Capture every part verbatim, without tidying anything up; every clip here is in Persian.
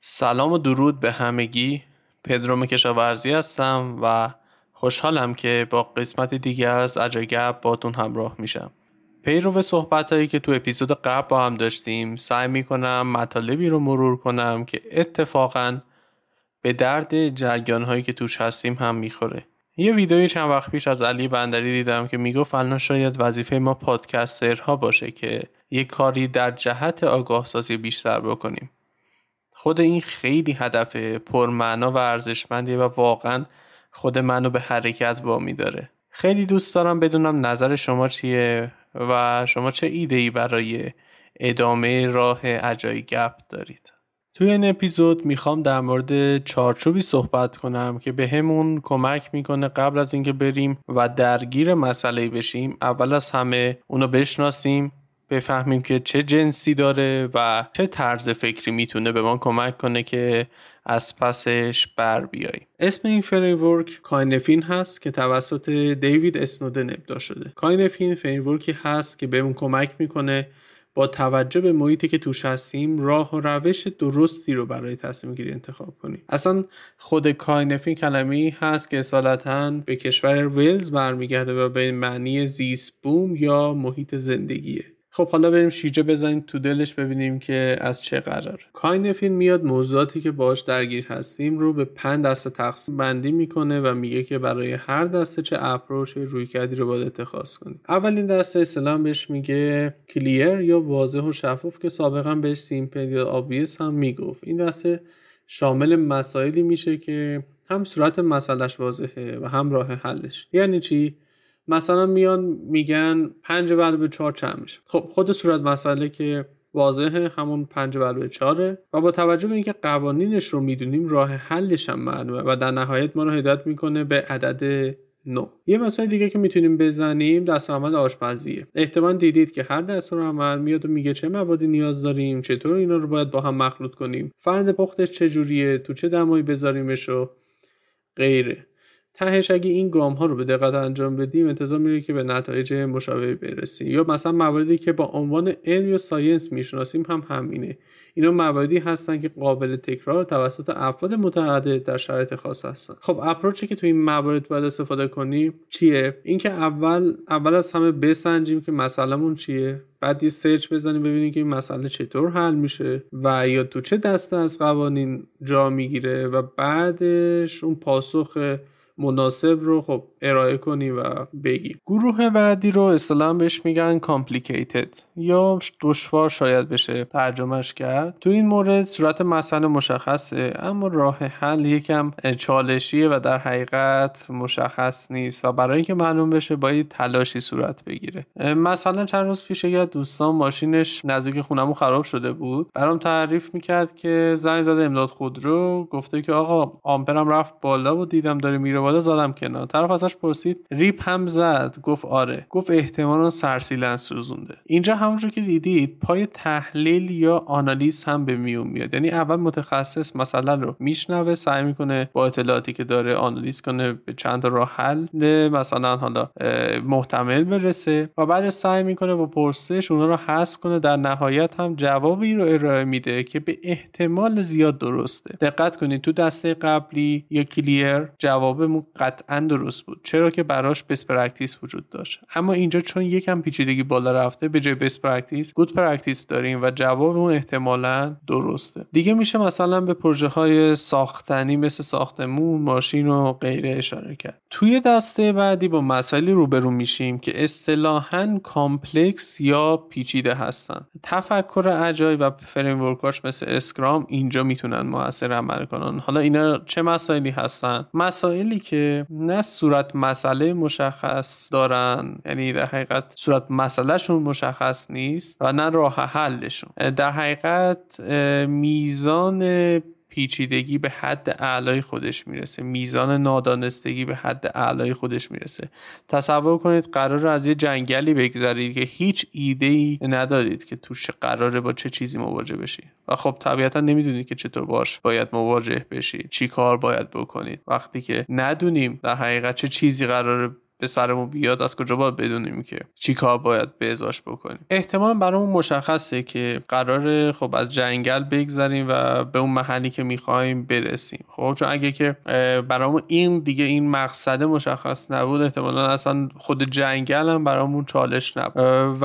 سلام و درود به همگی. پدرام کشاورزی هستم و خوشحالم که با قسمت دیگه از اجایل باتون همراه میشم. پیرو صحبتایی که تو اپیزود قبل با هم داشتیم، سعی میکنم مطالبی رو مرور کنم که اتفاقاً به درد جریان‌هایی که توش هستیم هم میخوره. یه ویدئوی چند وقت پیش از علی بندری دیدم که میگفت الان شاید وظیفه ما پادکسترها باشه که یه کاری در جهت آگاه‌سازی بیشتر بکنیم. خود این خیلی هدف پرمعنا و ارزشمندی و واقعاً خود منو به حرکت وامی داره. خیلی دوست دارم بدونم نظر شما چیه و شما چه ایده‌ای برای ادامه راه اجایل گپ دارید. توی این اپیزود میخوام در مورد چارچوبی صحبت کنم که به همون کمک میکنه قبل از اینکه بریم و درگیر مسئله بشیم، اول از همه اونو بشناسیم، بفهمیم که چه جنسی داره و چه طرز فکری میتونه به ما کمک کنه که از پسش بر بیاییم. اسم این فریمورک کاینفین هست که توسط دیوید اسنودن ابدا شده. کاینفین فریمورکی هست که به اون کمک میکنه با توجه به محیطی که توش هستیم راه و روش درستی رو برای تصمیم گیری انتخاب کنیم. اصلا خود کاینفین کلمه‌ای هست که اصالتاً به کشور ویلز برمیگرده و به معنی زیست بوم یا محیط زندگیه. خب حالا بریم شیجه بزنیم تو دلش ببینیم که از چه قرار. کاینفین میاد موضوعاتی که باهاش درگیر هستیم رو به پنج دسته تقسیم بندی میکنه و میگه که برای هر دسته چه اپروچ رویکردی رو باید اتخاذ کنیم. اولین دسته اصطلاحاً بهش میگه کلیر یا واضح و شفاف که سابقاً بهش سیمپل یا آبویس هم میگفت. این دسته شامل مسائلی میشه که هم صورت مسئلهش واضحه و هم راه حلش. یعنی چی؟ مثلا میان میگن پنج ضرب به چهار چند میشه؟ خب خود صورت مسئله که واضحه همون پنج ضرب به چهاره و با توجه به اینکه قوانینش رو میدونیم راه حلش هم معلومه و در نهایت ما رو هدایت میکنه به عدد نه. یه مثال دیگه که میتونیم بزنیم دستورالعمل آشپزیه. احتمالاً دیدید که هر دستورالعمل میاد و میگه چه موادی نیاز داریم، چطور اینا رو باید با هم مخلوط کنیم، فرد پختش چجوریه، تو چه دمایی بذاریمش و غیره. تهش اگه این گام ها رو به دقت انجام بدیم انتظار میره که به نتایج مشابه برسیم. یا مثلا مواردی که با عنوان علم یا ساینس میشناسیم هم همینه. اینا مواردی هستن که قابل تکرار توسط افراد متعدد در شرایط خاص هستن. خب اپروچی که تو این موارد باید استفاده کنیم چیه؟ اینکه اول اول از همه بسنجیم که مسئله‌مون چیه، بعد یه سرچ بزنیم ببینیم که این مسئله چطور حل میشه و یا تو چه دسته از قوانین جا میگیره و بعدش اون پاسخ مناسب رو خب ارائه کنی و بگی. گروه بعدی رو اصطلاحاً بهش میگن complicated یا دشوار شاید بشه ترجمهش کرد. تو این مورد صورت مسئله مشخصه اما راه حل یکم چالشیه و در حقیقت مشخص نیست و برای اینکه معلوم بشه باید تلاشی صورت بگیره. مثلا چند روز پیش یه دوستان ماشینش نزدیک خونمون خراب شده بود. برام تعریف میکرد که زنگ زده امداد خودرو، گفته که آقا آمپرم رفت بالا و دیدم داره میره بالا، زدم کنار. طرف ازش پرسید ریپ هم زد؟ گفت آره. گفت احتمالاً سرسیلنس سوزونده. اینجا همونجور که دیدید پای تحلیل یا آنالیز هم به میون میاد. یعنی اول متخصص مسئله رو میشنوه، سعی میکنه با اطلاعاتی که داره آنالیز کنه به چند تا راه حل مثلا حالا محتمل برسه و بعد سعی میکنه با پرسش اونها رو حذف کنه. در نهایت هم جوابی رو ارائه میده که به احتمال زیاد درسته. دقت کنید تو دسته قبلی یا کلیر جوابمون همون قطعا درست بود، چرا که براش بس پرکتیس وجود داشت. اما اینجا چون یکم پیچیدگی بالا رفته، به جای بس پرکتیس گود پرکتیس داریم و جواب اون احتمالاً درسته. دیگه میشه مثلا به پروژه‌های ساختنی مثل ساختمون، ماشین و غیره اشاره کرد. توی دسته بعدی با مسائلی روبرو میشیم که اصطلاحاً کامپلکس یا پیچیده هستن. تفکر اجایل و فریم ورک‌هاش مثل اسکرام اینجا میتونن موثر عمل کنن. حالا اینا چه مسائلی هستن؟ مسائلی که نه صورت مسئله مشخص دارن، یعنی در حقیقت صورت مسئلهشون مشخص نیست، و نه راه حلشون. در حقیقت میزان پیچیدگی به حد اعلای خودش میرسه، میزان نادانستگی به حد اعلای خودش میرسه. تصور کنید قرار از یه جنگلی بگذرید که هیچ ایده‌ای ندارید که توش قراره با چه چیزی مواجه بشی و خب طبیعتا نمیدونید که چطور باش باید مواجه بشید، چی کار باید بکنید. وقتی که ندونیم در حقیقت چه چیزی قراره به سرمون بیاد، از کجا باید بدونیم که چی کار باید به ازاش بکنیم؟ احتمال برامون مشخصه که قراره خب از جنگل بگذریم و به اون محلی که میخوایم برسیم. خب چون اگه که برامون این دیگه این مقصده مشخص نبود، احتمالا اصلا خود جنگل هم برامون چالش نبود. و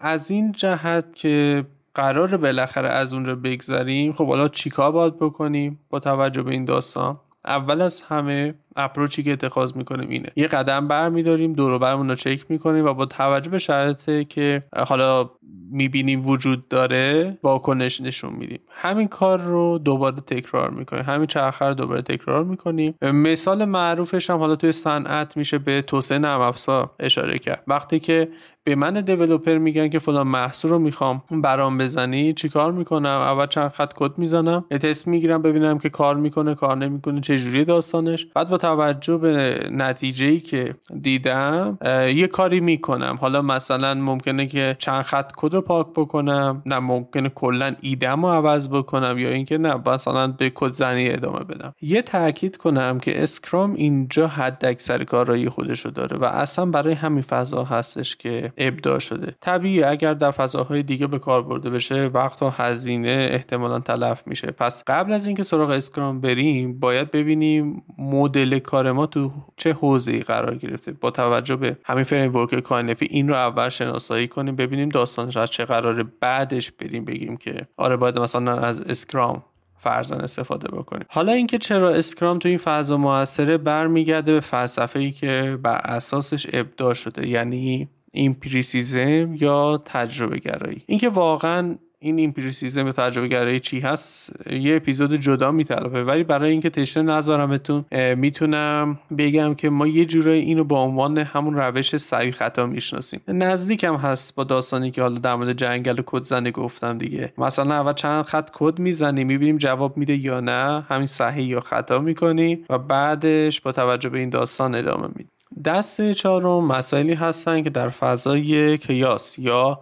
از این جهت که قراره بالاخره از اونجا بگذریم، خب حالا چیکار باید بکنیم؟ با توجه به این داستان، اول از همه اپروچی که اتخاذ میکنیم اینه: یه قدم برمیداریم، دور و برمون رو چک میکنیم و با توجه به شرایطی که حالا میبینیم وجود داره واکنش نشون میدیم. همین کار رو دوباره تکرار میکنیم، همین چرخه رو دوباره تکرار میکنیم. مثال معروفش هم حالا توی صنعت میشه به توسعه نرم افزار اشاره کرد. وقتی که به من دیولپر میگن که فلان محصول رو میخوام برام بزنی، چیکار میکنم؟ اول چند خط کد میزنم، تست میگیرم ببینم که کار میکنه کار نمیکنه، چه جوری داستانش. بعد با توجه به نتیجه‌ای که دیدم یه کاری میکنم. حالا مثلا ممکنه که چند خط کد رو پاک بکنم، نه ممکنه کلا ایدم رو عوض بکنم، یا اینکه نه مثلا به کدزنی ادامه بدم. یه تاکید کنم که اسکرام اینجا حد اکثر کارایی خودش رو داره و اصلا برای همین فضا هستش که ابداع شده. طبیعیه اگر در فضاهای دیگه به کار برده بشه وقت و هزینه احتمالاً تلف میشه. پس قبل از اینکه سراغ اسکرام بریم باید ببینیم مدل کار ما تو چه حوزه‌ای قرار گرفته. با توجه به همین فریم ورک کانفی این رو اول شناسایی کنیم، ببینیم داستانش از چه قراره، بعدش بریم بگیم که آره باید مثلا از اسکرام فرزن استفاده بکنیم. حالا اینکه چرا اسکرام تو این فضا موثره برمیگرده به فلسفه‌ای که بر اساسش ابداع شده، یعنی ایمپریسیزم یا تجربه گرایی. اینکه واقعاً این ایمپریسیزم یا تجربه گرایی چی هست یه اپیزود جدا میطلبه، ولی برای اینکه تشنه نذارمتون میتونم بگم که ما یه جورایی اینو با عنوان همون روش سعی خطا میشناسیم. نزدیکم هست با داستانی که حالا در مورد جنگل و کد زنه گفتم دیگه. مثلا اول چند خط کد میزنیم، میبینیم جواب میده یا نه، همین صحیح یا خطا میکنیم و بعدش با توجه به این داستان ادامه میدیم. دسته چهارم مسائلی هستن که در فضای کیاس یا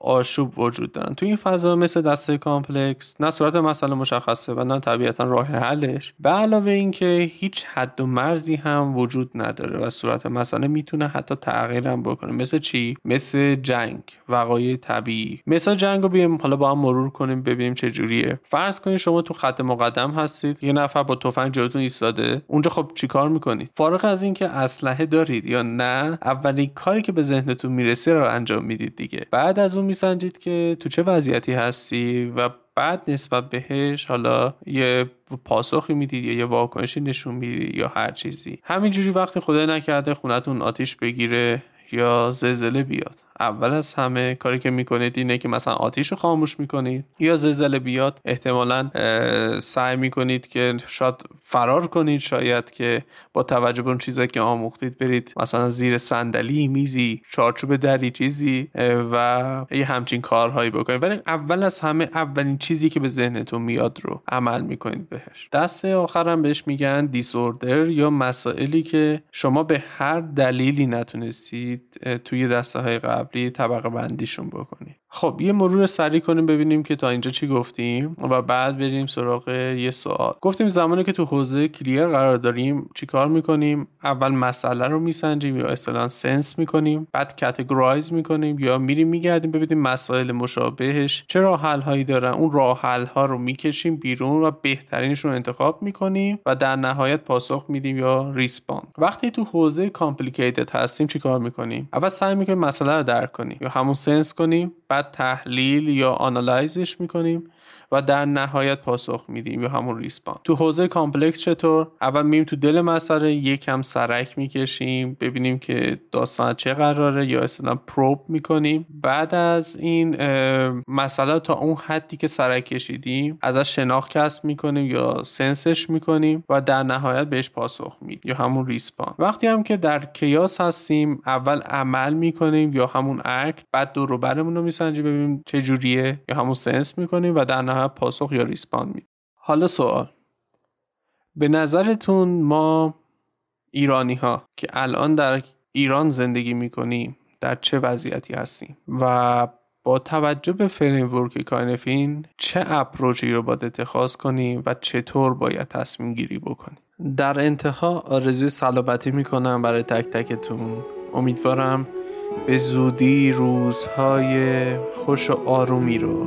آشوب وجود دارن. تو این فضا مثل دسته کامپلکس نه صورت مسئله مشخصه و نه طبیعتا راه حلش، به علاوه اینکه هیچ حد و مرزی هم وجود نداره و صورت مسئله میتونه حتی تغییر هم بکنه. مثل چی؟ مثل جنگ، وقایع طبیعی. مثلا جنگ رو بیایم حالا با هم مرور کنیم ببینیم چه جوریه. فرض کنید شما تو خط مقدم هستید، یه نفر با تفنگ جلوتون ایستاده. اونجا خب چیکار میکنید؟ فارغ از اینکه اسلحه دارید یا نه، اولین کاری که به ذهنتون میرسه رو انجام میدید دیگه. بعد از اون میسنجید که تو چه وضعیتی هستی و بعد نسبت بهش حالا یه پاسخی میدید یا یه واکنشی نشون میدید یا هر چیزی. همینجوری وقتی خدای نکرده خونتون آتیش بگیره یا زلزله بیاد، اول از همه کاری که میکنید اینه که مثلا آتیش رو خاموش میکنید یا زلزله بیاد احتمالاً سعی میکنید که شاید فرار کنید، شاید که با توجه به اون چیزایی که آموختید برید مثلا زیر صندلی، میزی، چارچوب دری، چیزی و یه همچین کارهایی بکنید. ولی اول از همه اولین چیزی که به ذهنتون میاد رو عمل میکنید بهش. دسته آخر هم بهش میگن دیسوردر یا مسائلی که شما به هر دلیلی نتونستید توی دسته‌های قبل طبقه بندیشون بکنید. خب یه مرور سریع کنیم ببینیم که تا اینجا چی گفتیم و بعد بریم سراغ یه سوال. گفتیم زمانی که تو حوزه کریر قرار داریم چی کار میکنیم؟ اول مسئله رو میسنجیم یا اصطلاحاً سنس میکنیم، بعد کاتگورایز میکنیم یا میریم میگردیم ببینیم مسائل مشابهش چه راه حل هایی دارن، اون راه حل ها رو میکشیم بیرون و بهترینش رو انتخاب میکنیم و در نهایت پاسخ میدیم یا ریسپاند. وقتی تو حوزه کامپلیکیتد هستیم چی کار میکنیم؟ اول سعی میکنیم مسئله رو درک کنیم یا همون سنس کنیم، بعد تحلیل یا آنالایزش میکنیم و در نهایت پاسخ میدیم یا همون ریسپاند. تو حوزه کامپلکس چطور؟ اول میریم تو دل مسئله، یکم سرک میکشیم ببینیم که داستان چه قراره یا اصلا پروب میکنیم. بعد از این مسئله تا اون حدی که سرک کشیدیم ازش شناخت کسب میکنیم یا سنسش میکنیم و در نهایت بهش پاسخ میدیم یا همون ریسپاند. وقتی هم که در کیاس هستیم اول عمل میکنیم یا همون اکت، بعد دور و برمون رو میسنجیم ببینیم چه جوریه یا همون سنس میکنیم و در نهایت پاسخ یا ریسپاند میدیم. حالا سوال، به نظرتون ما ایرانی ها که الان در ایران زندگی میکنیم در چه وضعیتی هستیم و با توجه به فریم ورک کاینفین چه اپروچی رو باید اتخاذ کنیم و چطور باید تصمیم گیری بکنیم؟ در انتها آرزوی سلامتی میکنم برای تک تکتون. امیدوارم به زودی روزهای خوش و آرومی رو